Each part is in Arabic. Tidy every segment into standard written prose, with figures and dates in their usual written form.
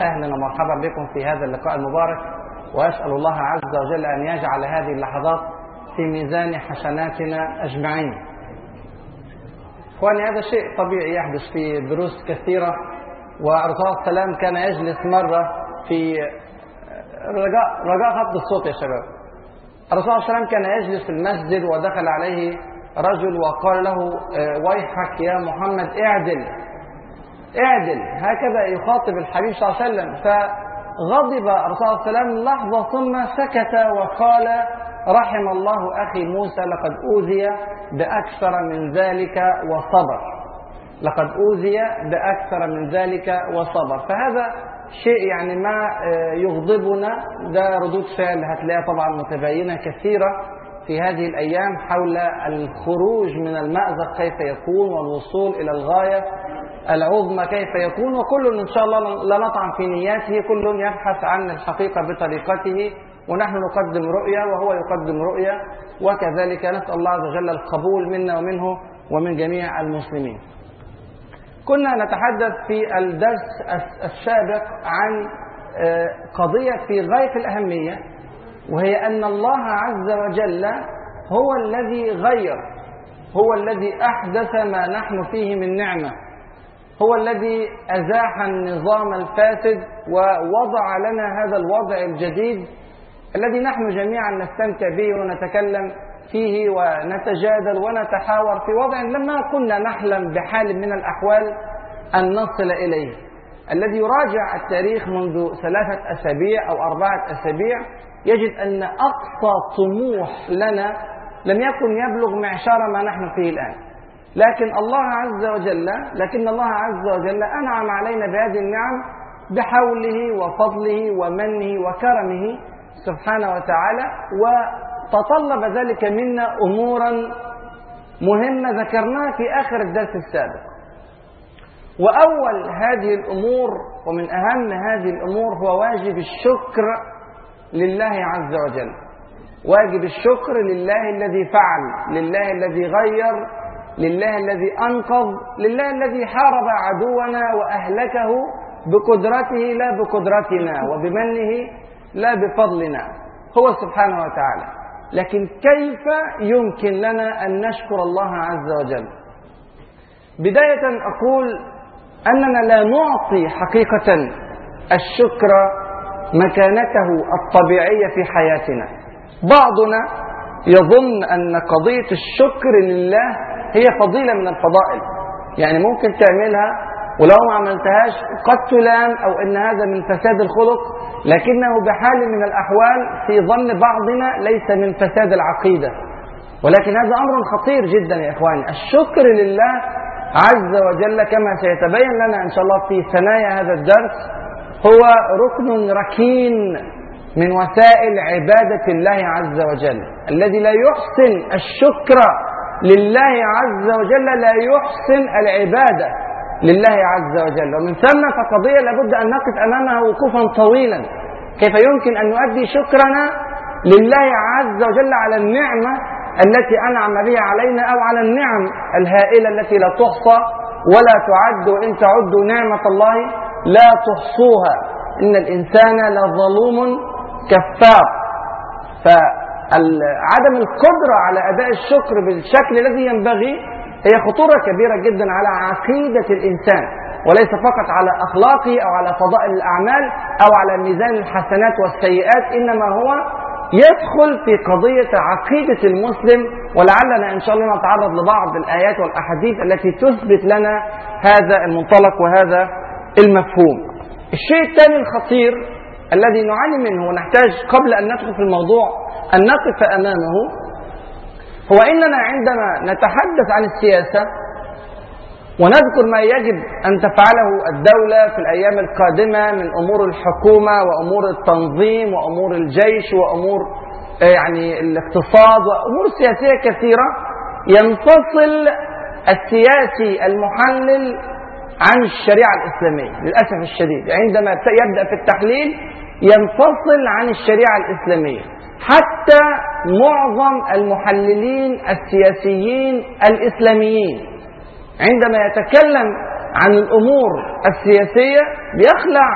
أهلا ومرحبا بكم في هذا اللقاء المبارك، وأسأل الله عز وجل أن يجعل هذه اللحظات في ميزان حسناتنا أجمعين. وأن هذا شيء طبيعي يحدث في دروس كثيرة، والرسول صلى الله عليه وسلم كان يجلس مرة في رجاء خفض الصوت يا شباب. الرسول صلى الله عليه وسلم كان يجلس في المسجد ودخل عليه رجل وقال له: ويحك يا محمد اعدل. هكذا يخاطب الحبيب صلى الله عليه وسلم. فغضب الرسول صلى الله عليه وسلم لحظة ثم سكت وقال: رحم الله أخي موسى، لقد أوذي بأكثر من ذلك وصبر. فهذا شيء يعني ما يغضبنا، ده ردود فعل هتلاقيها طبعا متباينة كثيرة في هذه الأيام حول الخروج من المأزق كيف يكون، والوصول إلى الغاية العظمى كيف يكون. وكل إن شاء الله لا نطعن في نياته، كل يبحث عن الحقيقة بطريقته، ونحن نقدم رؤية وهو يقدم رؤية، وكذلك نسأل الله عز وجل القبول منا ومنه ومن جميع المسلمين. كنا نتحدث في الدرس السابق عن قضية في غاية الأهمية، وهي أن الله عز وجل هو الذي غير، هو الذي أحدث ما نحن فيه من نعمة، هو الذي أزاح النظام الفاسد ووضع لنا هذا الوضع الجديد الذي نحن جميعا نستمتع به ونتكلم فيه ونتجادل ونتحاور في وضع لما كنا نحلم بحال من الأحوال أن نصل إليه، الذي يراجع التاريخ منذ 3 أسابيع أو 4 أسابيع يجد أن أقصى طموح لنا لم يكن يبلغ معشار ما نحن فيه الآن. لكن الله عز وجل أنعم علينا بهذه النعم بحوله وفضله ومنه وكرمه سبحانه وتعالى، وتطلب ذلك منا أمورا مهمة ذكرناها في آخر الدرس السابق. وأول هذه الأمور ومن أهم هذه الأمور هو واجب الشكر لله عز وجل، واجب الشكر لله الذي فعل، لله الذي غير، لله الذي أنقذ، لله الذي حارب عدونا وأهلكه بقدرته لا بقدرتنا، وبمنه لا بفضلنا، هو سبحانه وتعالى. لكن كيف يمكن لنا أن نشكر الله عز وجل؟ بداية أقول أننا لا نعطي حقيقة الشكر مكانته الطبيعية في حياتنا. بعضنا يظن أن قضية الشكر لله هي فضيلة من الفضائل، يعني ممكن تعملها ولو ما عملتهاش قد تلام أو أن هذا من فساد الخلق، لكنه بحال من الأحوال في ظن بعضنا ليس من فساد العقيدة، ولكن هذا أمر خطير جدا يا إخواني. الشكر لله عز وجل كما سيتبين لنا إن شاء الله في ثنايا هذا الدرس هو ركن ركين من وسائل عبادة الله عز وجل. الذي لا يحسن الشكر لله عز وجل لا يحسن العبادة لله عز وجل، ومن ثم فقضية لابد أن نقف أمامها وقوفا طويلا. كيف يمكن أن نؤدي شكرنا لله عز وجل على النعمة التي أنعم بها علينا، أو على النعم الهائلة التي لا تحصى ولا تعد، وإن تعدوا نعمة الله لا تحصوها، إن الإنسان لظلوم كفار. فعدم القدرة على أداء الشكر بالشكل الذي ينبغي هي خطورة كبيرة جدا على عقيدة الإنسان، وليس فقط على أخلاقه أو على فضائل الأعمال أو على ميزان الحسنات والسيئات، إنما هو يدخل في قضية عقيدة المسلم. ولعلنا إن شاء الله نتعرض لبعض الآيات والأحاديث التي تثبت لنا هذا المنطلق وهذا المفهوم. الشيء الثاني الخطير الذي نعاني منه ونحتاج قبل أن ندخل في الموضوع أن نقف أمامه هو إننا عندما نتحدث عن السياسة ونذكر ما يجب أن تفعله الدولة في الأيام القادمة من أمور الحكومة وأمور التنظيم وأمور الجيش وأمور يعني الاقتصاد وأمور سياسية كثيرة، ينفصل السياسي المحلل عن الشريعة الإسلامية للأسف الشديد. عندما يبدأ في التحليل ينفصل عن الشريعة الإسلامية. حتى معظم المحللين السياسيين الإسلاميين عندما يتكلم عن الأمور السياسية بيخلع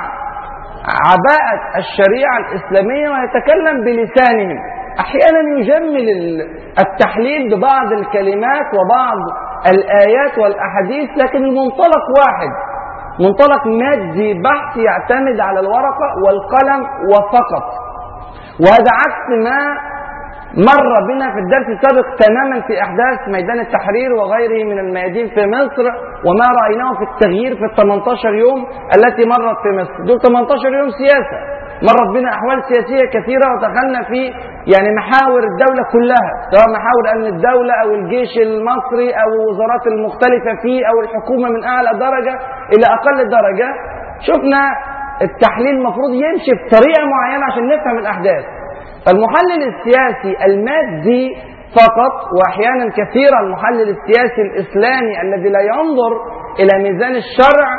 عباءة الشريعة الإسلامية ويتكلم بلسانهم. أحيانا يجمل التحليل ببعض الكلمات وبعض الآيات والأحاديث، لكن المنطلق واحد، منطلق مادي بحث يعتمد على الورقة والقلم وفقط. وهذا عكس ما مر بنا في الدرس السابق تماما في أحداث ميدان التحرير وغيره من الميادين في مصر، وما رأيناه في التغيير في ال18 يوم التي مرت في مصر. دول 18 يوم سياسة، مرت بنا أحوال سياسية كثيرة ودخلنا في محاور الدولة كلها، سواء محاور أمن الدولة أو الجيش المصري أو وزارات المختلفة فيه أو الحكومة من أعلى درجة إلى أقل درجة. شفنا التحليل المفروض يمشي بطريقة معينة عشان نفهم الأحداث. فالمحلل السياسي المادي فقط، وأحيانا كثيرا المحلل السياسي الإسلامي الذي لا ينظر إلى ميزان الشرع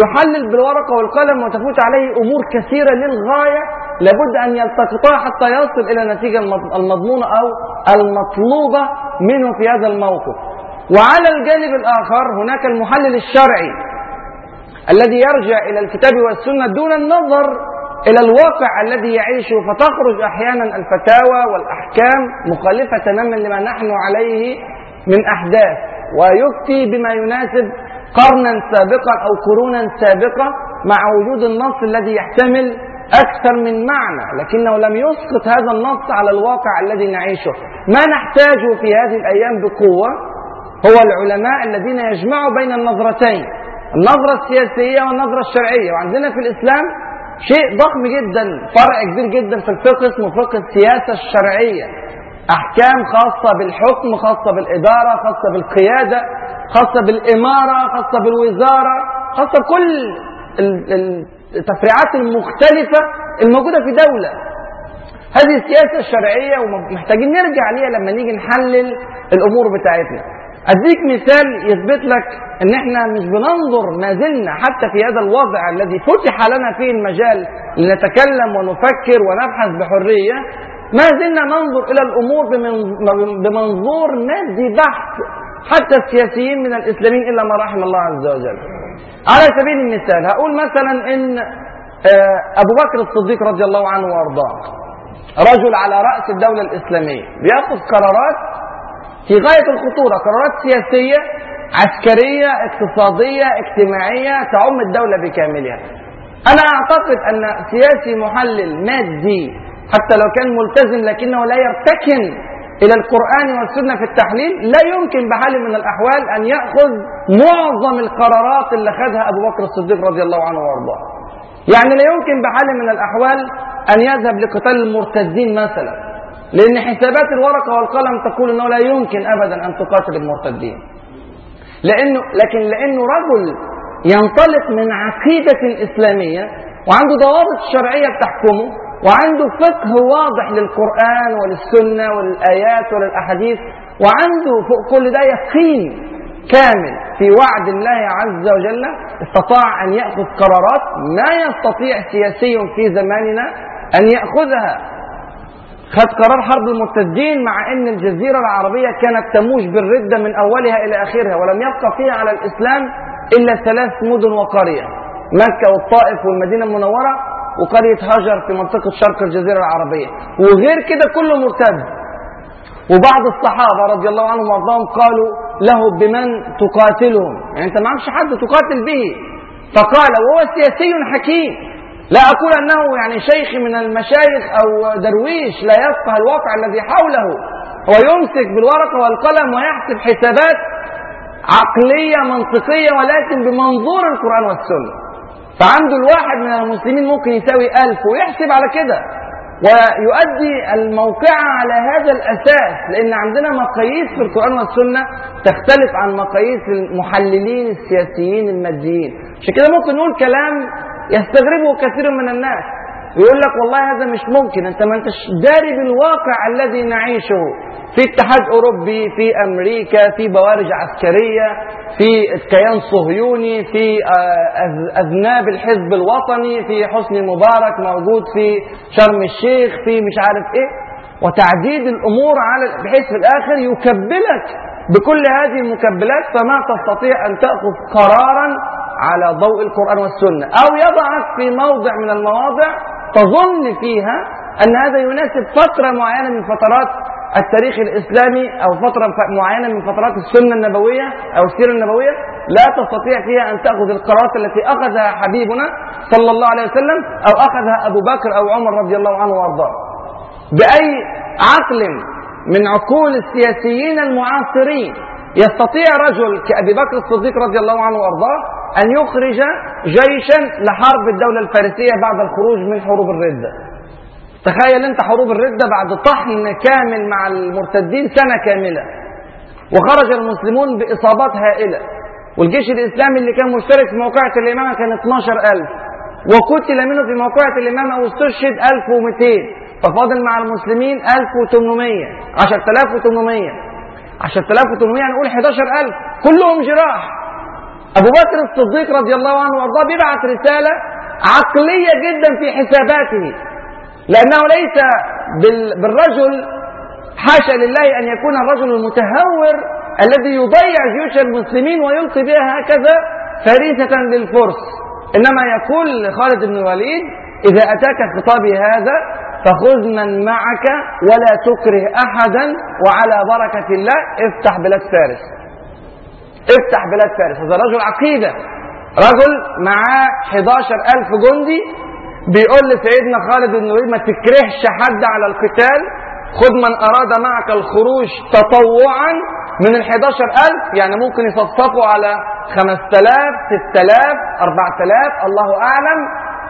يحلل بالورقة والقلم وتفوت عليه أمور كثيرة للغاية لابد أن يلتقطها حتى يصل إلى النتيجة المضمونة أو المطلوبة منه في هذا الموقف. وعلى الجانب الآخر هناك المحلل الشرعي الذي يرجع إلى الكتاب والسنة دون النظر إلى الواقع الذي يعيشه، فتخرج أحيانا الفتاوى والأحكام مخالفة تماما لما نحن عليه من أحداث، ويفتي بما يناسب قرنا سابقا أو قرونا سابقة، مع وجود النص الذي يحتمل أكثر من معنى لكنه لم يسقط هذا النص على الواقع الذي نعيشه. ما نحتاجه في هذه الأيام بقوة هو العلماء الذين يجمعوا بين النظرتين، النظرة السياسية والنظرة الشرعية. وعندنا في الإسلام شيء ضخم جدا، فرق كبير جدا في الفقه اسمه فقه السياسة الشرعية، أحكام خاصة بالحكم، خاصة بالإدارة، خاصة بالقيادة، خاصة بالإمارة، خاصة بالوزارة، خاصة كل التفريعات المختلفة الموجودة في دولة. هذه السياسة الشرعية ومحتاجين نرجع ليها لما نيجي نحلل الأمور بتاعتنا. أديك مثال يثبت لك أن احنا مش بننظر ما زلنا حتى في هذا الوضع الذي فتح لنا فيه المجال لنتكلم ونفكر ونبحث بحرية، ما زلنا ننظر إلى الأمور بمنظور مادي بحت، حتى السياسيين من الإسلاميين إلا ما رحم الله عز وجل. على سبيل المثال هقول مثلا إن أبو بكر الصديق رضي الله عنه وأرضاه رجل على رأس الدولة الإسلامية بيأخذ قرارات في غاية الخطورة، قرارات سياسية عسكرية اقتصادية اجتماعية تعم الدولة بكاملها. أنا أعتقد أن سياسي محلل مادي حتى لو كان ملتزم لكنه لا يرتكن إلى القرآن والسنة في التحليل لا يمكن بحال من الأحوال أن يأخذ معظم القرارات اللي خذها أبو بكر الصديق رضي الله عنه وأرضاه. يعني لا يمكن بحال من الأحوال أن يذهب لقتال المرتدين مثلا، لأن حسابات الورقة والقلم تقول أنه لا يمكن أبدا أن تقاتل المرتدين، لكن لأنه رجل ينطلق من عقيدة إسلامية وعنده ضوابط شرعية بتحكمه وعنده فقه واضح للقرآن وللسنة وللآيات وللأحاديث، وعنده فوق كل ده يقين كامل في وعد الله عز وجل، استطاع أن يأخذ قرارات ما يستطيع سياسي في زماننا أن يأخذها. خد قرار حرب المرتدين مع أن الجزيرة العربية كانت تموج بالردة من أولها إلى آخرها، ولم يبقى فيها على الإسلام إلا 3 مدن وقرية، مكة والطائف والمدينة المنورة وقرية هجر في منطقة شرق الجزيرة العربية، وغير كده كله مرتد. وبعض الصحابة رضي الله عنهم وارضاهم قالوا له بمن تقاتلهم؟ يعني أنت ما عمش حد تقاتل به. فقال، وهو سياسي حكيم، لا أقول أنه شيخ من المشايخ أو درويش لا يفقه الواقع الذي حوله، هو يمسك بالورقة والقلم ويحسب حسابات عقلية منطقية ولكن بمنظور القرآن والسنة. فعنده الواحد من المسلمين ممكن يساوي 1000 ويحسب على كده ويؤدي الموقعة على هذا الأساس، لأن عندنا مقاييس في القرآن والسنة تختلف عن مقاييس المحللين السياسيين الماديين. عشان كده ممكن نقول كلام يستغربه كثير من الناس ويقول لك والله هذا مش ممكن، انت ما انتش داري بالواقع الذي نعيشه في اتحاد اوروبي، في امريكا، في بوارج عسكريه، في كيان صهيوني، في اذناب الحزب الوطني، في حسني مبارك موجود في شرم الشيخ، في مش عارف ايه، وتعديد الامور على بحيث في الاخر يكبلك بكل هذه المكبلات فما تستطيع أن تأخذ قرارا على ضوء القرآن والسنة، أو يضعك في موضع من المواضع تظن فيها أن هذا يناسب فترة معينة من فترات التاريخ الإسلامي أو فترة معينة من فترات السنة النبوية أو السيرة النبوية، لا تستطيع فيها أن تأخذ القرارات التي أخذها حبيبنا صلى الله عليه وسلم أو أخذها أبو بكر أو عمر رضي الله عنه وأرضاه. بأي عقل من عقول السياسيين المعاصرين يستطيع رجل كأبي بكر الصديق رضي الله عنه وأرضاه أن يخرج جيشا لحرب الدولة الفارسية بعد الخروج من حروب الردة؟ تخيل أنت حروب الردة بعد طحن كامل مع المرتدين سنة كاملة، وخرج المسلمون بإصابات هائلة، والجيش الإسلامي اللي كان مشترك في موقعة الإمامة كان 12,000 وقتل منه في موقعة الإمامة واستشهد 1,200، ففاضل مع المسلمين 1,800 10,800 نقول 11,000 كلهم جراح. أبو بكر الصديق رضي الله عنه وأرضاه بيبعث رسالة عقلية جدا في حساباته، لأنه ليس بالرجل، حاشا لله أن يكون الرجل المتهور الذي يضيع جيوش المسلمين ويلقي بها هكذا فريسة للفرس، إنما يقول لخالد بن الوليد: إذا أتاك خطابي هذا فخذ من معك ولا تكره أحدا، وعلى بركة الله افتح بلاد فارس، افتح بلاد فارس. هذا رجل عقيدة، رجل معاه 11,000 جندي بيقول لسيدنا خالد بن الوليد: ما تكرهش حد على القتال، خذ من أراد معك الخروج تطوعا من 11,000، يعني ممكن يصفقوا على 5,000 6,000 4,000 الله أعلم،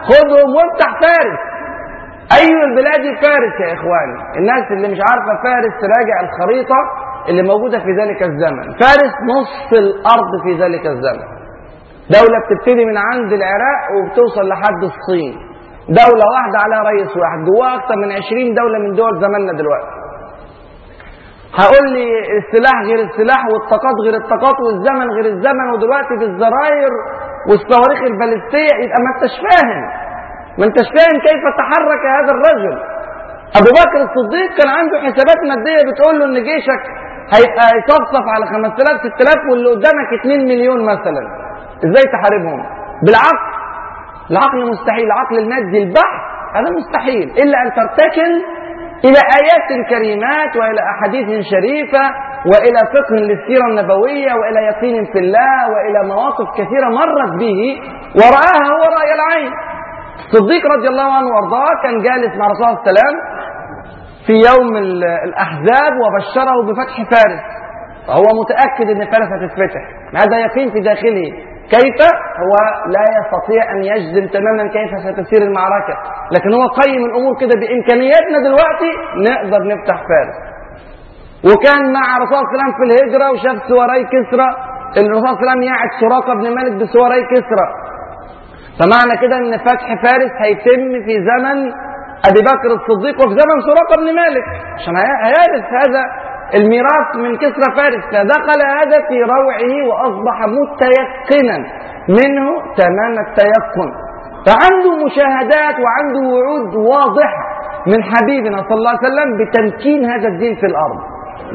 خذهم وافتح فارس. أي البلاد فارس يا إخواني؟ الناس اللي مش عارفة فارس تراجع الخريطة اللي موجودة في ذلك الزمن، فارس نصف الأرض في ذلك الزمن، دولة بتبتدي من عند العراق وبتوصل لحد الصين، دولة واحدة على رئيس واحد، جواها أكثر من 20 دولة من دول زماننا دلوقتي. هقول لي السلاح غير السلاح، والطاقات غير الطاقات، والزمن غير الزمن، ودلوقتي بالزراير والصواريخ البالستية، يبقى ما انتش فاهم كيف تحرك هذا الرجل. أبو بكر الصديق كان عنده حسابات مادية بتقول له إن جيشك هيبقى يصفصف على 5,000 6,000 واللي قدامك 2,000,000 مثلا، ازاي تحاربهم؟ بالعقل، العقل مستحيل، العقل المادي البحت هذا مستحيل، إلا أن ترتكن إلى آيات كريمات وإلى أحاديث شريفة وإلى فقه للسيرة النبوية وإلى يقين في الله وإلى مواقف كثيرة مرت به ورآها هو رأي العين. الصديق رضي الله عنه وارضاه كان جالس مع رسول الله صلى الله عليه وسلم في يوم الأحزاب وبشره بفتح فارس، فهو متأكد أن فارس هتتفتح، هذا يقين في داخله. كيف؟ هو لا يستطيع أن يجزم تماما كيف ستسير المعركة، لكن هو قيم الأمور كده بإمكانياتنا دلوقتي نقدر نفتح فارس. وكان مع رسول الله صلى الله عليه وسلم في الهجرة وشاف سواري كسرى، الرسول صلى الله عليه وسلم يعد سراقة بن مالك بسواري كسرى، فمعنى كده أن فتح فارس هيتم في زمن أبي بكر الصديق وفي زمن سراقة بن مالك، عشان هيرث هذا الميراث من كسرى فارس. فدخل هذا في روعه وأصبح متيقنا منه تمام التيقن، فعنده مشاهدات وعنده وعود واضحة من حبيبنا صلى الله عليه وسلم بتمكين هذا الدين في الأرض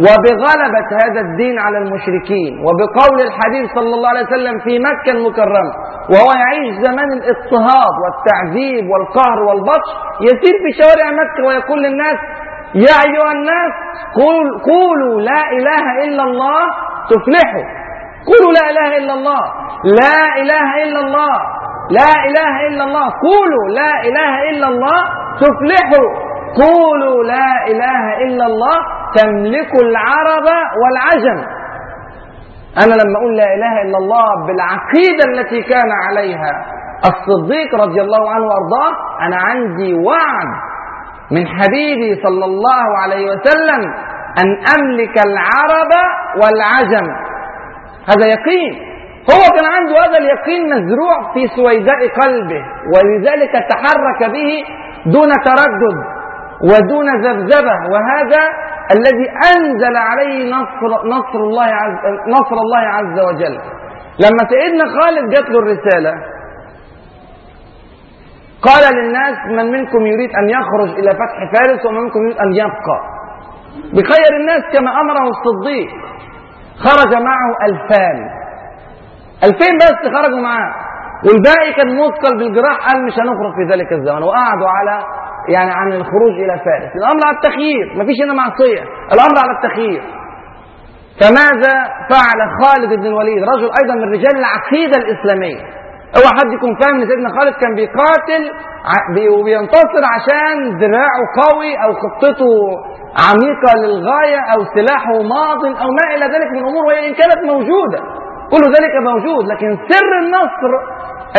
وبغلبة هذا الدين على المشركين، وبقول الحبيب صلى الله عليه وسلم في مكة المكرمة وهو يعيش زمان الاضطهاد والتعذيب والقهر والبطش، يسير في شوارع مكة ويقول للناس: يا أيها الناس قولوا لا إله إلا الله تفلحوا، قولوا لا إله إلا الله، لا إله إلا الله، لا إله إلا الله، قولوا لا إله إلا الله تفلحوا، قولوا لا إله إلا الله تملك العرب والعجم. أنا لما أقول لا إله إلا الله بالعقيدة التي كان عليها الصديق رضي الله عنه وأرضاه، أنا عندي وعد من حبيبي صلى الله عليه وسلم أن أملك العرب والعجم، هذا يقين. هو كان عنده هذا اليقين مزروع في سويداء قلبه، ولذلك تحرك به دون تردد ودون ذبذبة، وهذا الذي أنزل عليه نصر الله عز وجل. لما سيدنا خالد جات له الرسالة قال للناس: من منكم يريد أن يخرج إلى فتح فارس ومن منكم يريد أن يبقى؟ بخير الناس كما أمره الصديق. خرج معه 2000 بس خرجوا معاه، والباقي كان مثقل بالجراح، قال مش هنخرج في ذلك الزمن، وقعدوا على يعني عن الخروج الى فارس. الامر على التخيير، مفيش هنا معصيه، الامر على التخيير. فماذا فعل خالد بن الوليد، رجل ايضا من رجال العقيده الاسلاميه؟ اوعى حد يكون فاهم ان سيدنا خالد كان بيقاتل وبينتصر عشان دراعه قوي او خطته عميقه للغايه او سلاحه ماض او ما الى ذلك من امور، وان كانت موجوده كل ذلك موجود، لكن سر النصر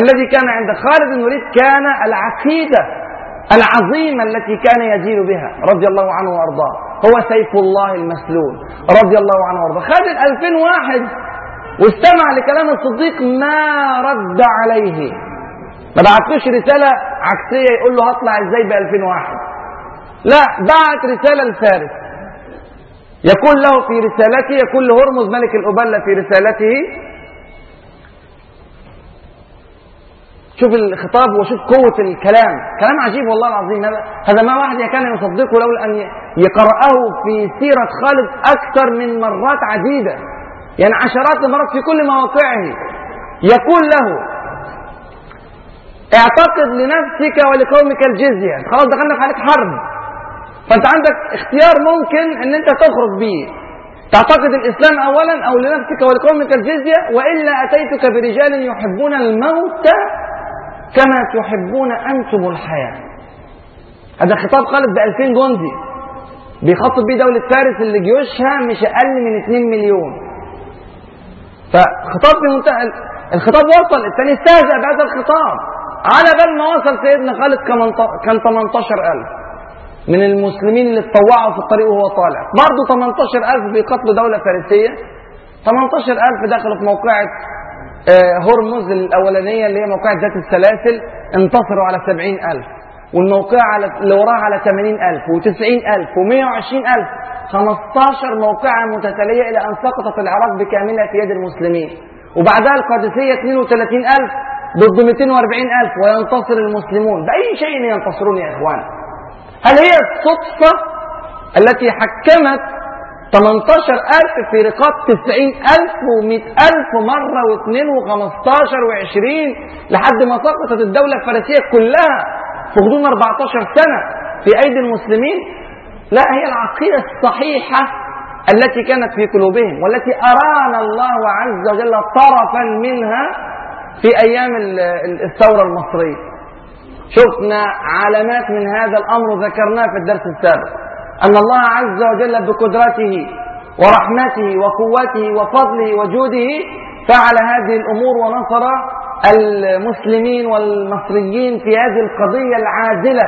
الذي كان عند خالد بن الوليد كان العقيده العظيمة التي كان يجيل بها رضي الله عنه وأرضاه، هو سيف الله المسلول رضي الله عنه وأرضاه. خد 2000 واحد واستمع لكلام الصديق ما رد عليه، ما بعتلوش رسالة عكسية يقول له هطلع ازاي ب2000 واحد، لا، بعت رسالة لفارس يقول له في رسالته، يقول لهرمز ملك الأبلة في رسالته، شوف الخطاب وشوف قوة الكلام، كلام عجيب والله العظيم، هذا ما واحد كان يصدقه لولا أن يقرأه في سيرة خالد أكثر من مرات عديدة، يعني عشرات المرات في كل مواقعه. يقول له اعتقد لنفسك ولقومك الجزية، خلاص دخلنا في حالة حرب، فأنت عندك اختيار ممكن أن أنت تخرج به، تعتقد الإسلام أولا أو لنفسك ولقومك الجزية، وإلا أتيتك برجال يحبون الموت كما تحبون أنتم الحياة. هذا خطاب خالد ب2000 جندي بيخاطب بيه دولة فارس اللي جيوشها مش أقل من 2 مليون. فخطاب الخطاب وصل، الثاني استهزأ بهذا الخطاب، على بال ما وصل سيدنا خالد كان 18000 من المسلمين اللي اتطوعوا في الطريق وهو طالع، برضه 18000 بيقتلوا دولة فارسية، 18000 دخلوا في موقعة هرمز الأولانية اللي هي موقعة ذات السلاسل، انتصروا على 70000، والموقعة اللي وراها على 80000 و90000 و120,000، 15 موقعة متتالية إلى أن سقطت العراق بكاملها في يد المسلمين. وبعدها القادسية 32000 ضد 240000 وينتصر المسلمون. بأي شيء ينتصرون يا إخوان؟ هل هي الصدفة التي حكمت 18000 في رقاب 90000 و100,000 مرة واثنين و15 و20 لحد ما سقطت الدولة الفارسية كلها في غضون 14 سنة في أيدي المسلمين؟ لا، هي العقيدة الصحيحة التي كانت في قلوبهم والتي أرانا الله عز وجل طرفا منها في أيام الثورة المصرية. شفنا علامات من هذا الأمر ذكرناه في الدرس السابق، أن الله عز وجل بقدرته ورحمته وقوته وفضله وجوده فعل هذه الأمور ونصر المسلمين والمصريين في هذه القضية العادلة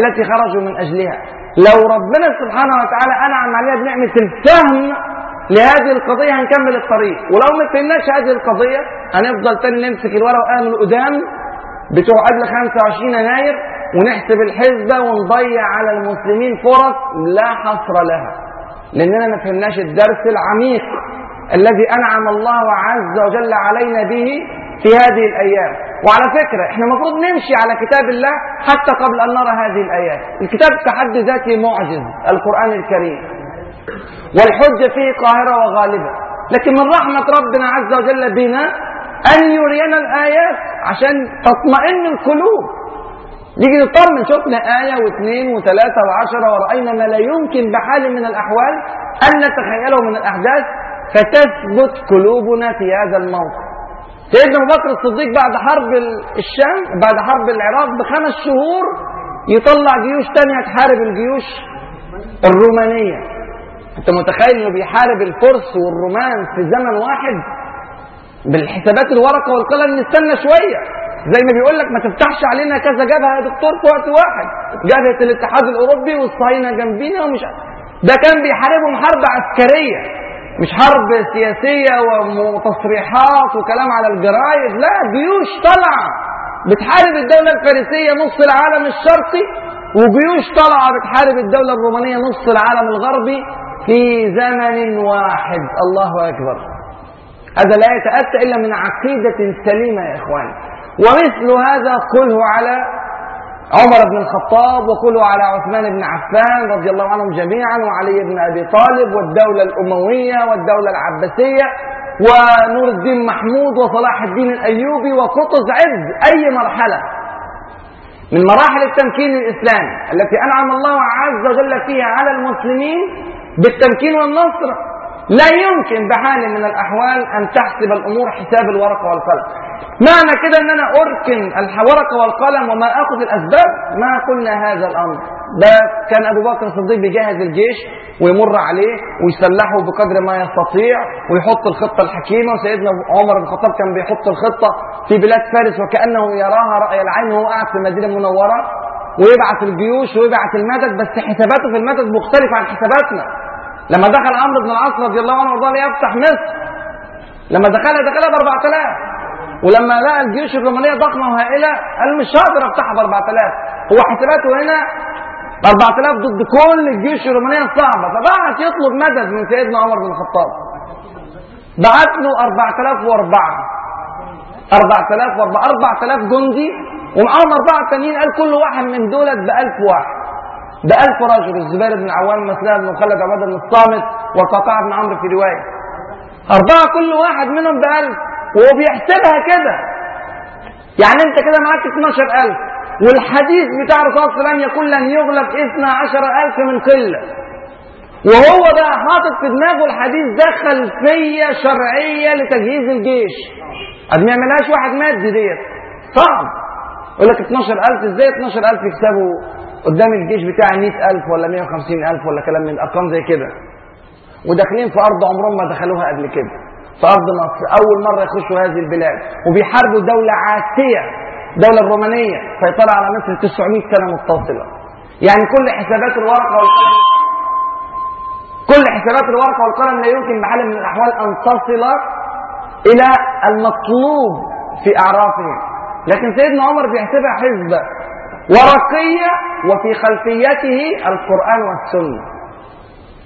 التي خرجوا من أجلها. لو ربنا سبحانه وتعالى أنعم عليها بنعمة الفهم لهذه القضية هنكمل الطريق، ولو ما فهمناش هذه القضية هنفضل تاني نمسك الورق وقلم القدام بتوع قبل 25 يناير ونحسب الحسبة ونضيع على المسلمين فرص لا حصر لها، لأننا ما فهمناش الدرس العميق الذي أنعم الله عز وجل علينا به في هذه الأيام. وعلى فكرة احنا المفروض نمشي على كتاب الله حتى قبل أن نرى هذه الآيات. الكتاب كحد ذاته معجز، القرآن الكريم، والحجة فيه قاهرة وغالبة، لكن من رحمة ربنا عز وجل بنا أن يرينا الآيات عشان تطمئن القلوب، نيجي نطمن. شفنا آية واثنين وثلاثة وعشرة ورأينا ما لا يمكن بحال من الأحوال أن نتخيله من الأحداث، فتثبت قلوبنا في هذا الموقف. سيدنا أبو بكر الصديق بعد حرب الشام، بعد حرب العراق ب5 شهور، يطلع جيوش تانية تحارب الجيوش الرومانية. أنت متخيل إنه بيحارب الفرس والرومان في زمن واحد؟ بالحسابات الورقة والقلم نستنى شوية، زي ما بيقولك ما تفتحش علينا كذا جبهة يا دكتور في وقت واحد، جبهة الاتحاد الأوروبي والصهاينة جنبينا ومش ده كان بيحاربهم حرب عسكرية، مش حرب سياسية وتصريحات وكلام على الجرايد، لا، جيوش طالعة بتحارب الدولة الفارسية نص العالم الشرقي، وجيوش طالعة بتحارب الدولة الرومانية نص العالم الغربي في زمن واحد. الله أكبر، هذا لا يتأتى إلا من عقيدة سليمة يا إخوان. ومثل هذا قله على عمر بن الخطاب وكلوا على عثمان بن عفان رضي الله عنهم جميعا وعلي بن أبي طالب والدولة الأموية والدولة العباسية ونور الدين محمود وصلاح الدين الأيوبي وقطز عز. أي مرحلة من مراحل التمكين الإسلامي التي أنعم الله عز وجل فيها على المسلمين بالتمكين والنصر لا يمكن بحال من الأحوال أن تحسب الأمور حساب الورقة والقلم. معنى كده ان انا اركن الورقه والقلم وما اخذ الاسباب؟ ما قلنا هذا الامر. ده كان ابو بكر الصديق بيجهز الجيش ويمر عليه ويسلحه بقدر ما يستطيع ويحط الخطه الحكيمه، وسيدنا عمر بن الخطاب كان بيحط الخطه في بلاد فارس وكانه يراها راي العين وهو قاعد في المدينه المنوره، ويبعث الجيوش ويبعث المدد، بس حساباته في المدد مختلفه عن حساباتنا. لما دخل عمرو بن العاص رضي الله عنه وارضاه يفتح مصر، لما دخلها ب 4000، ولما لقى الجيوش الرومانية ضخمة وهائلة قال مش هقدر افتحها ب 4000. هو حساباته هنا 4000 ضد كل الجيوش الرومانية الصعبة، فبعت يطلب مدد من سيدنا عمر بن الخطاب، بعت له 4004 جندي ومعاهم 4 تانيين، قال كل واحد من دولت ب 1000 رجل، الزبير بن العوام مسلمة بن خالد عبادة بن الصامت والقطاع بن عمرو في رواية 4 كل واحد منهم ب 1000، وهو بيحسبها كده. يعني انت كده معاك 12000، والحديث بتاع رسول الله لن يكون لن يغلب 12000 من قله، وهو بقى حاطط في دماغه الحديث ده خلفيه شرعيه لتجهيز الجيش. قد ما يعملهاش واحد مادي، ديت صعب. يقول لك 12000، ازاي 12000 يكسبوا قدام الجيش بتاع 100000 ولا 150000 ولا كلام من ارقام زي كده، وداخلين في ارض عمرهم ما دخلوها قبل كده، في أرض مصر أول مرة يخشوا هذه البلاد، وبيحاربوا دولة عاتية، دولة الرومانية سيطرة على مصر 900 سنة متصلة. يعني كل حسابات الورقة والقلم لا يمكن بحال من الأحوال أن تصل إلى المطلوب في أعرافهم، لكن سيدنا عمر بيحسبها حسبة ورقية وفي خلفيته القرآن والسنة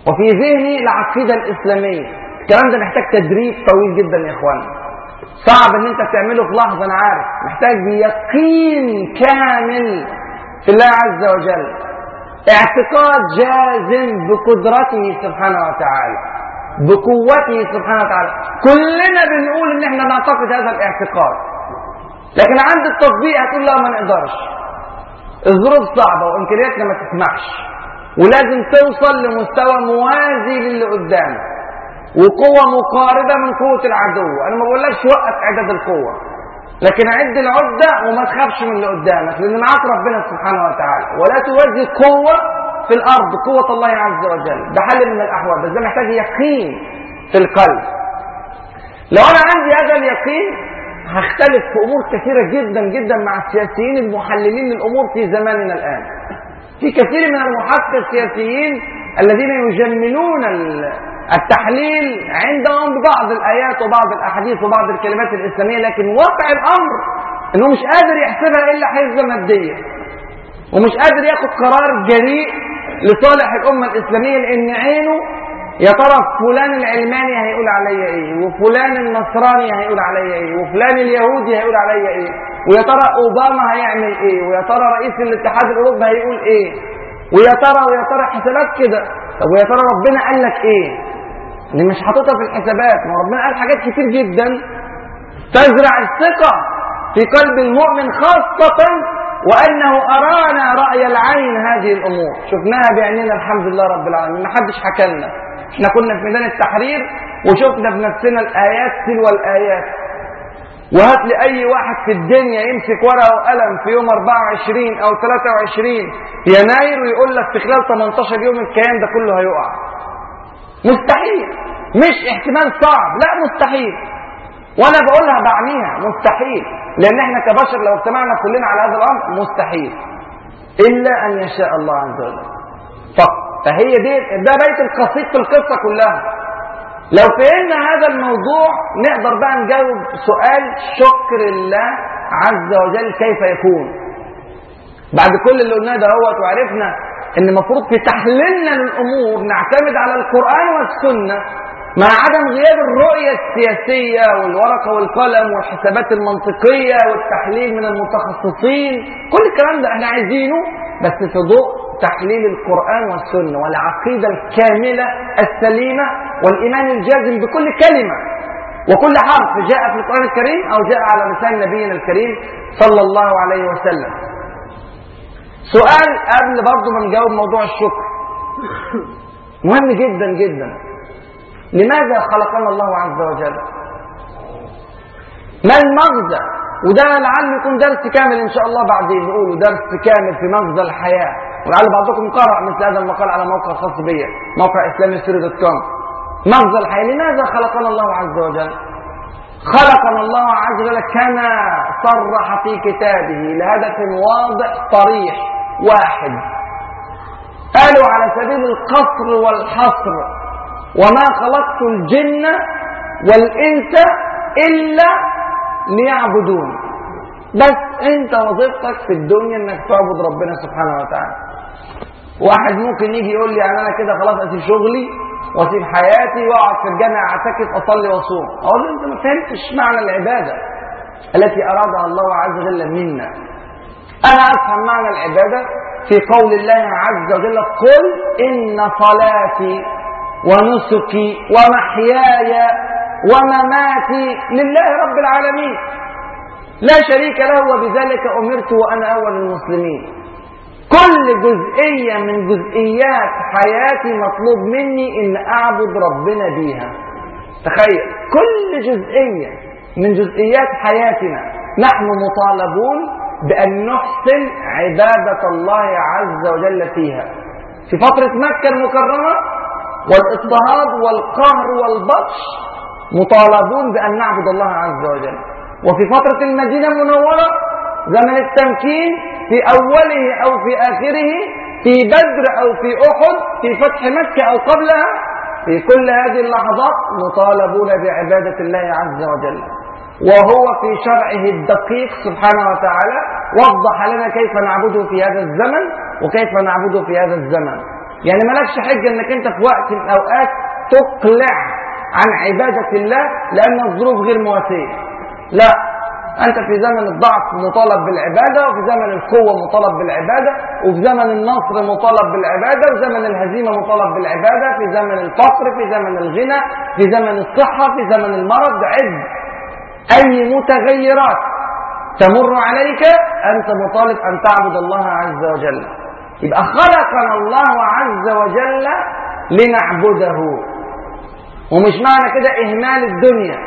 وفي ذهنه العقيدة الإسلامية. الكلام ده محتاج تدريب طويل جدا يا اخوانا، صعب ان انت تعمله في لحظه، انا عارف، محتاج يقين كامل في الله عز وجل، اعتقاد جازم بقدرته سبحانه وتعالى، بقوته سبحانه وتعالى. كلنا بنقول ان احنا نعتقد هذا الاعتقاد، لكن عند التطبيق هتقول لا ما نقدرش، الظروف صعبه وامكانياتنا ما تسمحش، ولازم توصل لمستوى موازي للي قدامك وقوة مقاربة من قوة العدو. أنا ما بقولكش وقف إعداد القوة، لكن عد العدة وما تخافش من اللي قدامك، لأن معاك ربنا سبحانه وتعالى. ولا توازي قوة في الأرض قوة الله عز وجل، ده حل من الأحوال، بس ده محتاج يقين في القلب. لو أنا عندي هذا اليقين هختلف في أمور كثيرة جدا جدا مع السياسيين المحللين للأمور في زماننا الآن. في كثير من المحققين السياسيين الذين يجملون التحليل عندهم ببعض الآيات وبعض الأحاديث وبعض الكلمات الإسلامية، لكن واقع الأمر أنه مش قادر يحسبها إلا حسبة مادية، ومش قادر ياخد قرار جريء لصالح الأمة الإسلامية، لأن عينه يا ترى فلان العلماني هيقول عليا إيه، وفلان النصراني هيقول عليا إيه، وفلان اليهودي هيقول عليا إيه، ويا ترى أوباما هيعمل إيه، ويا ترى رئيس الاتحاد الأوروبي هيقول إيه، ويا ترى حسابات كده. طب ويا ترى ربنا قال لك إيه؟ اللي مش حاططها في الحسابات. ما ربنا قال حاجات كتير جدا تزرع الثقة في قلب المؤمن، خاصة وأنه أرانا رأي العين هذه الأمور، شفناها بعيننا الحمد لله رب العالمين، ما حدش حكى لنا، احنا كنا في ميدان التحرير وشفنا بنفسنا الآيات تلو الآيات. وهات لأي واحد في الدنيا يمسك ورقة وقلم في يوم 24 أو 23 يناير ويقول لك في خلال 18 يوم الكيان ده كله هيقع، مستحيل. مش احتمال صعب، لا مستحيل، وانا بقولها بعميها مستحيل، لان احنا كبشر لو اجتمعنا كلنا على هذا الامر مستحيل، الا ان يشاء الله عز وجل. فهي ده بيت القصيد في القصه كلها. لو فهمنا هذا الموضوع نقدر بقى نجاوب سؤال شكر الله عز وجل كيف يكون بعد كل اللي قلناه ده هو، وعرفنا ان المفروض في تحليلنا للامور نعتمد على القران والسنه مع عدم غياب الرؤية السياسية والورقة والقلم والحسابات المنطقية والتحليل من المتخصصين، كل الكلام ده احنا عايزينه بس في ضوء تحليل القرآن والسنة والعقيدة الكاملة السليمة والإيمان الجازم بكل كلمة وكل حرف جاء في القرآن الكريم أو جاء على لسان نبينا الكريم صلى الله عليه وسلم. سؤال قبل برضه ما نجاوب موضوع الشكر مهم جدا جدا، لماذا خلقنا الله عز وجل؟ ما المغزى؟ وده لعل يكون درس كامل إن شاء الله بعدين، نقوله درس كامل في مغزى الحياة، ولعل بعضكم قرأ مثل هذا المقال على موقع خاص بيا، موقع islamishistory.com. مغزى الحياة، لماذا خلقنا الله عز وجل؟ خلقنا الله عز وجل كما صرح في كتابه لهدف واضح صريح واحد، قالوا على سبيل القصر والحصر: وما خلقت الجن والإنس إلا ليعبدون. بس انت وظيفتك في الدنيا انك تعبد ربنا سبحانه وتعالى. واحد ممكن يجي يقول لي يعني انا كده خلاص اسيب شغلي واسيب حياتي واقعد في الجامع اعتكف اصلي واصوم، اقول له انت ما فهمتش معنى العباده التي ارادها الله عز وجل منا. انا افهم معنى العباده في قول الله عز وجل: قل ان صلاتي ونسكي ومحياي ومماتي لله رب العالمين لا شريك له وبذلك امرت وانا اول المسلمين. كل جزئية من جزئيات حياتي مطلوب مني ان اعبد ربنا بيها. تخيل كل جزئية من جزئيات حياتنا نحن مطالبون بان نحسن عبادة الله عز وجل فيها. في فترة مكة المكرمة والاضطهاد والقهر والبطش مطالبون بان نعبد الله عز وجل، وفي فترة المدينة المنورة زمن التمكين في أوله أو في آخره، في بدر أو في أحد، في فتح مكة أو قبلها، في كل هذه اللحظات مطالبون بعبادة الله عز وجل، وهو في شرعه الدقيق سبحانه وتعالى وضح لنا كيف نعبده في هذا الزمن وكيف نعبده في هذا الزمن. يعني مالكش حجة انك انت في وقت من الأوقات تقلع عن عبادة الله لأن الظروف غير مواسية، لا، أنت في زمن الضعف مطالب بالعبادة، وفي زمن القوة مطالب بالعبادة، وفي زمن النصر مطالب بالعبادة، وفي زمن الهزيمة مطالب بالعبادة، في زمن الفقر، في زمن الغنى، في زمن الصحة، في زمن المرض. عد أي متغيرات تمر عليك أنت مطالب أن تعبد الله عز وجل. يبقى خلقنا الله عز وجل لنعبده، ومش معنى كده إهمال الدنيا،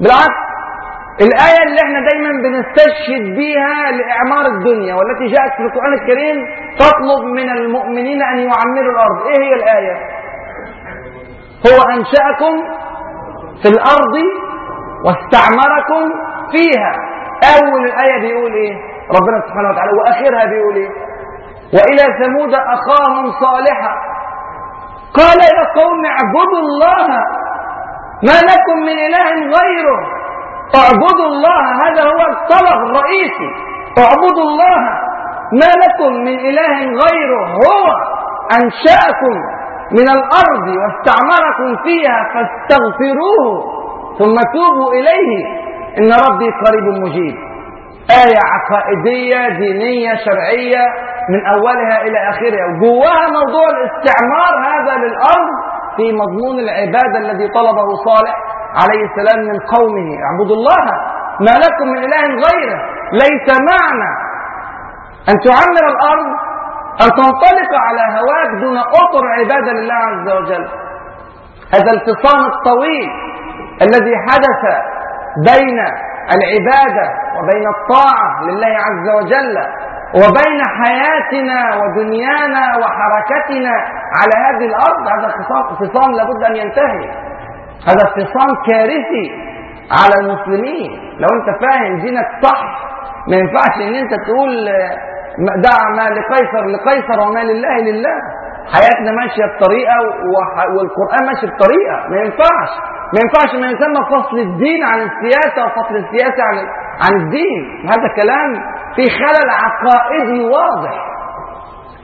بالعكس الآية اللي احنا دايما بنستشهد بيها لإعمار الدنيا والتي جاءت في القرآن الكريم تطلب من المؤمنين أن يعمروا الأرض، ايه هي الآية؟ هو أنشأكم في الأرض واستعمركم فيها. أول الآية بيقول ايه؟ ربنا سبحانه وتعالى. وآخرها بيقول ايه؟ وإلى ثمود أخاهم صالحا قال يا قوم اعبدوا الله ما لكم من إله غيره، اعبدوا الله، هذا هو الطلب الرئيسي، اعبدوا الله ما لكم من إله غيره، هو أنشأكم من الأرض واستعمركم فيها فاستغفروه ثم توبوا إليه إن ربي قريب مجيب. آية عقائدية دينية شرعية من أولها إلى آخرها، وجواها موضوع الاستعمار هذا للأرض في مضمون العبادة الذي طلبه صالح عليه السلام من قومه: اعبدوا الله ما لكم من إله غيره. ليس معنى أن تعمر الأرض أن تنطلق على هواك دون أطر عبادة لله عز وجل. هذا الفصام الطويل الذي حدث بين العبادة وبين الطاعة لله عز وجل وبين حياتنا ودنيانا وحركتنا على هذه الأرض، هذا الفصام لابد أن ينتهي. هذا اتصال كارثي على المسلمين. لو انت فاهم دينك صح ما ينفعش ان انت تقول دع ما لقيصر لقيصر وما لله لله. حياتنا ماشيه بطريقه والقران ماشي بطريقه، ما ينفعش ما يسمى فصل الدين عن السياسه وفصل السياسه عن الدين. هذا كلام فيه خلل عقائدي واضح،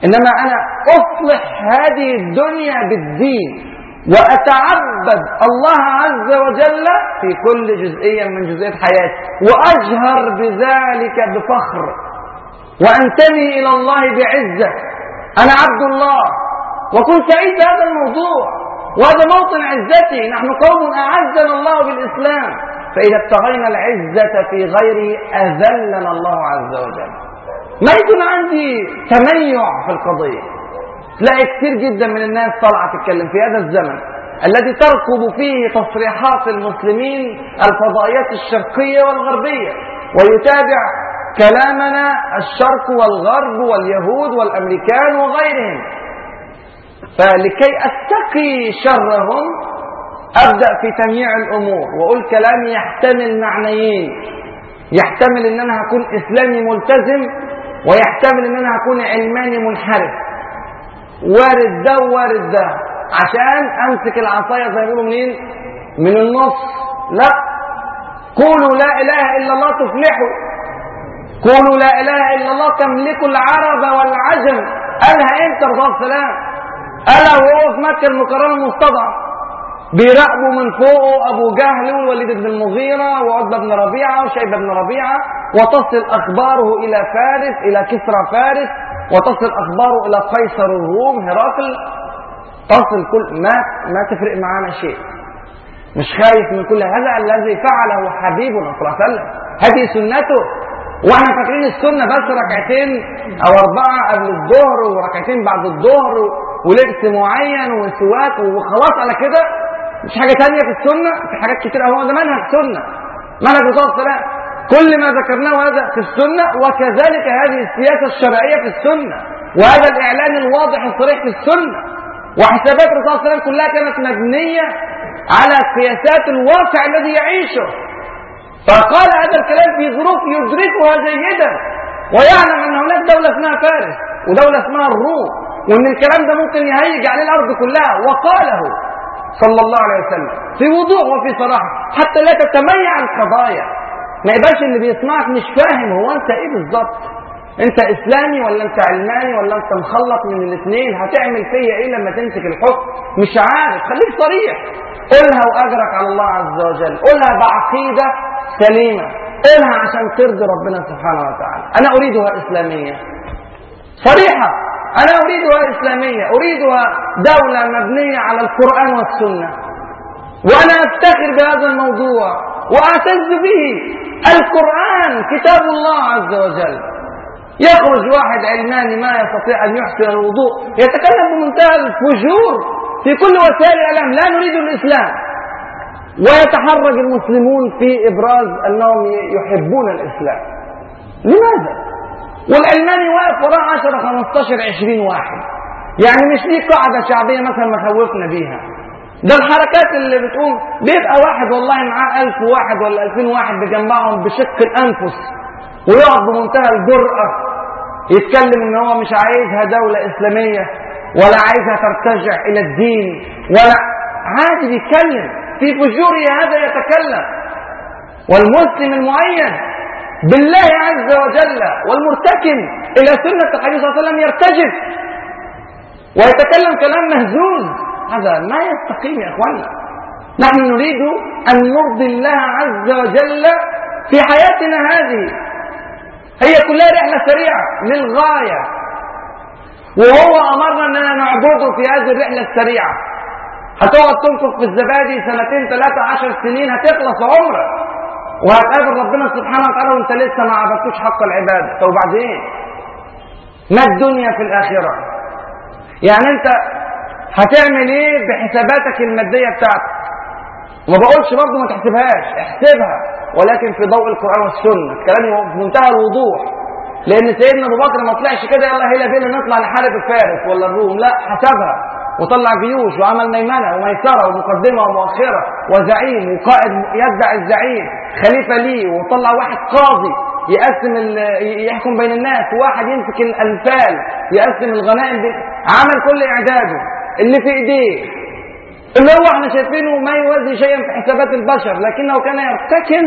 انما انا اصلح هذه الدنيا بالدين وأتعبد الله عز وجل في كل جزئية من جزئيات حياتي، وأجهر بذلك بفخر، وأنتمي إلى الله بعزة. أنا عبد الله، وكن سعيد بهذا الموضوع، وهذا موطن عزتي. نحن قوم أعزنا الله بالإسلام، فإذا ابتغينا العزة في غيره أذلنا الله عز وجل. ما يكون عندي تميع في القضية. تلاقي كتير جدا من الناس طالعة تتكلم في هذا الزمن الذي تركب فيه تصريحات المسلمين الفضائيات الشرقية والغربية، ويتابع كلامنا الشرق والغرب واليهود والأمريكان وغيرهم. فلكي أتقي شرهم أبدأ في تمييع الأمور، وأقول كلامي يحتمل معنيين، يحتمل أن أنا هكون إسلامي ملتزم، ويحتمل أن أنا هكون علماني منحرف. وارد ده وارد ده، عشان أمسك العصاية زي ما يقولوا منين؟ من النص. لا، قولوا لا إله إلا الله تفلحوا، قولوا لا إله إلا الله تملك العرب والعجم. قالها إمتى رضوان السلام؟ ألا وهو في مكة المكرمة المستضعف، بيراقبوا من فوقه أبو جهل والوليد بن المغيرة وعتبة بن ربيعة وشيبة بن ربيعة، وتصل أخباره إلى فارس، إلى كسرى فارس، وتصل أخباره إلى قيصر الروم هرقل. تصل كل ما تفرق معانا شيء. مش خايف من كل هذا الذي فعله حبيبنا صلى الله عليه وسلم، هذه سنته. واحنا فاكرين السنة بس ركعتين أو 4 قبل الظهر وركعتين بعد الظهر ولبس معين وسواك وخلاص، على كده مش حاجة تانية في السنة. في حاجات كتير أهو، ده منهج سنة، منهج رسول الله، كل ما ذكرناه هذا في السنة. وكذلك هذه السياسة الشرعية في السنة، وهذا الإعلان الواضح الصريح في السنة. وحسابات رسول الله كلها كانت مبنية على سياسات الواقع الذي يعيشه، فقال هذا الكلام في ظروف يدركها جيدا، ويعلم أن هناك دولة اسمها فارس ودولة اسمها الروم، وإن الكلام ده ممكن يهيج عليه الأرض كلها. وقاله صلى الله عليه وسلم في وضوح وفي صراحة حتى لا تتميع القضايا. ما يبقاش اللي بيسمعك مش فاهم هو أنت إيه بالظبط، أنت إسلامي ولا أنت علماني ولا أنت مخلط من الاثنين، هتعمل فيا إيه لما تمسك الحكم؟ مش عارف. خليك صريح، قولها وأجرك على الله عز وجل، قولها بعقيدة سليمة، قولها عشان ترضي ربنا سبحانه وتعالى. أنا أريدها إسلامية صريحة، أنا أريدها إسلامية، أريدها دولة مبنية على القرآن والسنة، وأنا أفتخر بهذا الموضوع وأعتز به. القرآن كتاب الله عز وجل. يخرج واحد علماني ما يستطيع أن يحسن الوضوء يتكلم بمنتهى الفجور في كل وسائل الإعلام لا نريد الإسلام، ويتحرج المسلمون في إبراز أنهم يحبون الإسلام. لماذا؟ والعلماني واقف وراه 10 15 20 واحد، يعني مش دي قاعدة شعبية مثلا مخوفنا بيها. ده الحركات اللي بتقوم بيبقى واحد والله معاه 1000 واحد ولا 2000 واحد بيجمعهم بشق الأنفس، ويقعد بمنتهى الجرأة يتكلم ان هو مش عايزها دولة إسلامية ولا عايزها ترتجع إلى الدين ولا عادي. بيتكلم في فجوري هذا يتكلم. والمسلم المعين بالله عز وجل والمرتكن إلى سنة النبي صلى الله عليه وسلم يرتجف ويتكلم كلام مهزوز، هذا ما يستقيم يا إخوانا. نحن نريد أن نرضي الله عز وجل في حياتنا هذه، هي كلها رحلة سريعة للغاية، وهو أمرنا أننا نعبده في هذه الرحلة السريعة. هتقعد تنفق في الزبادي 2 3 10 سنين، هتخلص عمرك وهتقابل ربنا سبحانه وتعالى وانت لسه ما عبدتوش حق العبادة. طب وبعدين؟ ما الدنيا في الآخرة؟ يعني انت هتعمل ايه بحساباتك المادية بتاعتك؟ ما بقولش برضه ما تحسبهاش، احسبها، ولكن في ضوء القرآن والسنة. الكلام بمنتهى الوضوح، لأن سيدنا أبو بكر ما طلعش كده يلا هيلا بينا نطلع نحارب الفارس ولا الروم، لا، حسبها وطلع جيوش وعمل ميمنة وميسرة ومقدمة ومؤخرة وزعيم وقائد يتبع الزعيم خليفة ليه، وطلع واحد قاضي يحكم بين الناس، وواحد يمسك الأنفال يقسم الغنائم عمل كل إعداده اللي في إيديه، اللي هو احنا شايفينه ما يوازي شيئا في حسابات البشر، لكنه كان يرتكن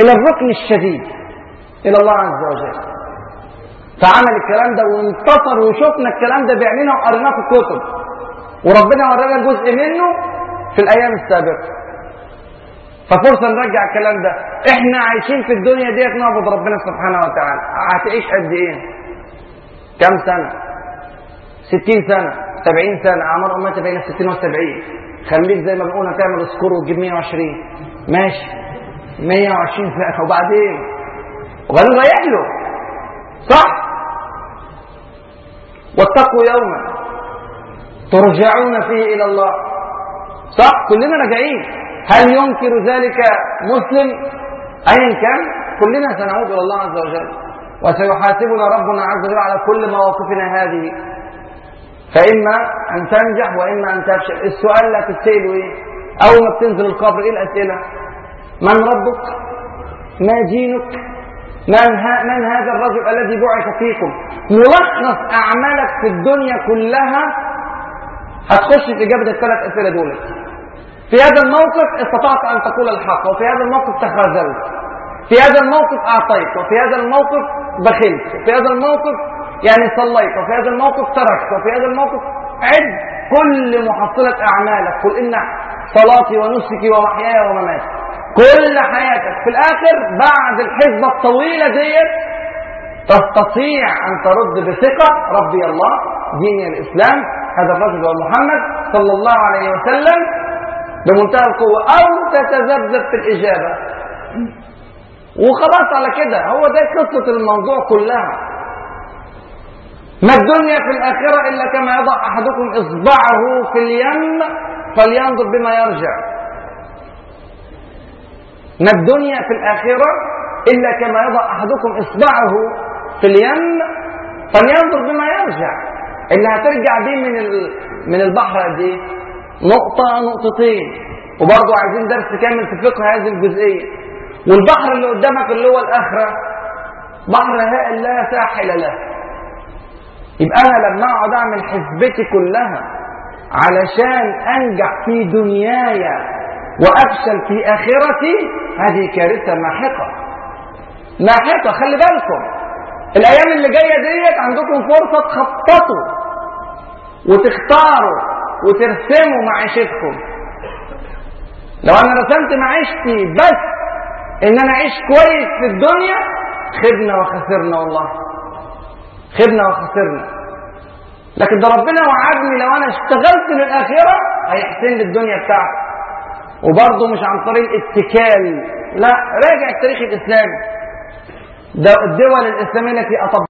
إلى الركن الشديد إلى الله عز وجل. فعمل الكلام ده وانتصر، وشفنا الكلام ده بعيننا وقريناه في الكتب. وربنا ورانا جزء منه في الايام السابقه. ففرصه نرجع الكلام ده. احنا عايشين في الدنيا ديت نعبد ربنا سبحانه وتعالى. هتعيش قد ايه؟ كم سنه؟ 60 سنه، 70 سنه، اعمار امتي بين 60 و70. خليك زي ما بنقول هتعمل سكور وتجيب 120، ماشي 120 سنه وبعدين وبعدين رايح له صح. واتقوا يوما ترجعون فيه الى الله، صح، كلنا راجعين. هل ينكر ذلك مسلم؟ أيا كان كلنا سنعود إلى الله عز وجل، وسيحاسبنا ربنا عز وجل على كل مواقفنا هذه، فإما أن تنجح وإما أن تفشل. السؤال لا تسأله إيه؟ أول ما بتنزل القبر إيه الأسئلة؟ من ربك؟ ما دينك؟ من هذا الرجل الذي بعث فيكم؟ ملخص أعمالك في الدنيا كلها هتخش في إجابة الثلاث أسئلة دول. في هذا الموقف استطعت أن تقول الحق، وفي هذا الموقف تخاذلت، في هذا الموقف أعطيت، وفي هذا الموقف بخلت، وفي هذا الموقف يعني صليت، وفي هذا الموقف تركت، وفي هذا الموقف عد كل محصلة أعمالك. قل إن صلاتي ونسكي ومحياي ومماتي، كل حياتك. في الآخر بعد الحسبة الطويلة ديت تستطيع أن ترد بثقة ربي الله، ديني الإسلام، هذا الرجل ومحمد صلى الله عليه وسلم، بمنتهى القوة، أو تتذبذب في الإجابة وخلاص. على كده هو ده قصة الموضوع كلها. ما الدنيا في الآخرة إلا كما يضع أحدكم إصبعه في اليم فلينظر بما يرجع. ما الدنيا في الآخرة إلا كما يضع أحدكم إصبعه في اليم فلينظر بما يرجع. اللي هترجع بيه من البحر دي نقطة نقطتين، وبرضو عايزين درس كامل في فقه هذه الجزئية. والبحر اللي قدامك اللي هو الآخرة بحر هائل لا ساحل له. يبقى أنا لما أقعد أعمل حسبتي كلها علشان أنجح في دنياي وأفشل في آخرتي، هذه كارثة لاحقة لاحقة. خلي بالكم الأيام اللي جاية ديت عندكم فرصة تخططوا وتختاروا وترسموا معيشتكم. لو انا رسمت معيشتي بس ان انا اعيش كويس في الدنيا، خدنا وخسرنا والله، خدنا وخسرنا. لكن ده ربنا وعدني لو انا اشتغلت للاخره هيحسن لي الدنيا بتاعتي، وبرضه مش عن طريق الاتكال. لا، راجع التاريخ الاسلامي، ده الدول الاسلاميه التي اطبقت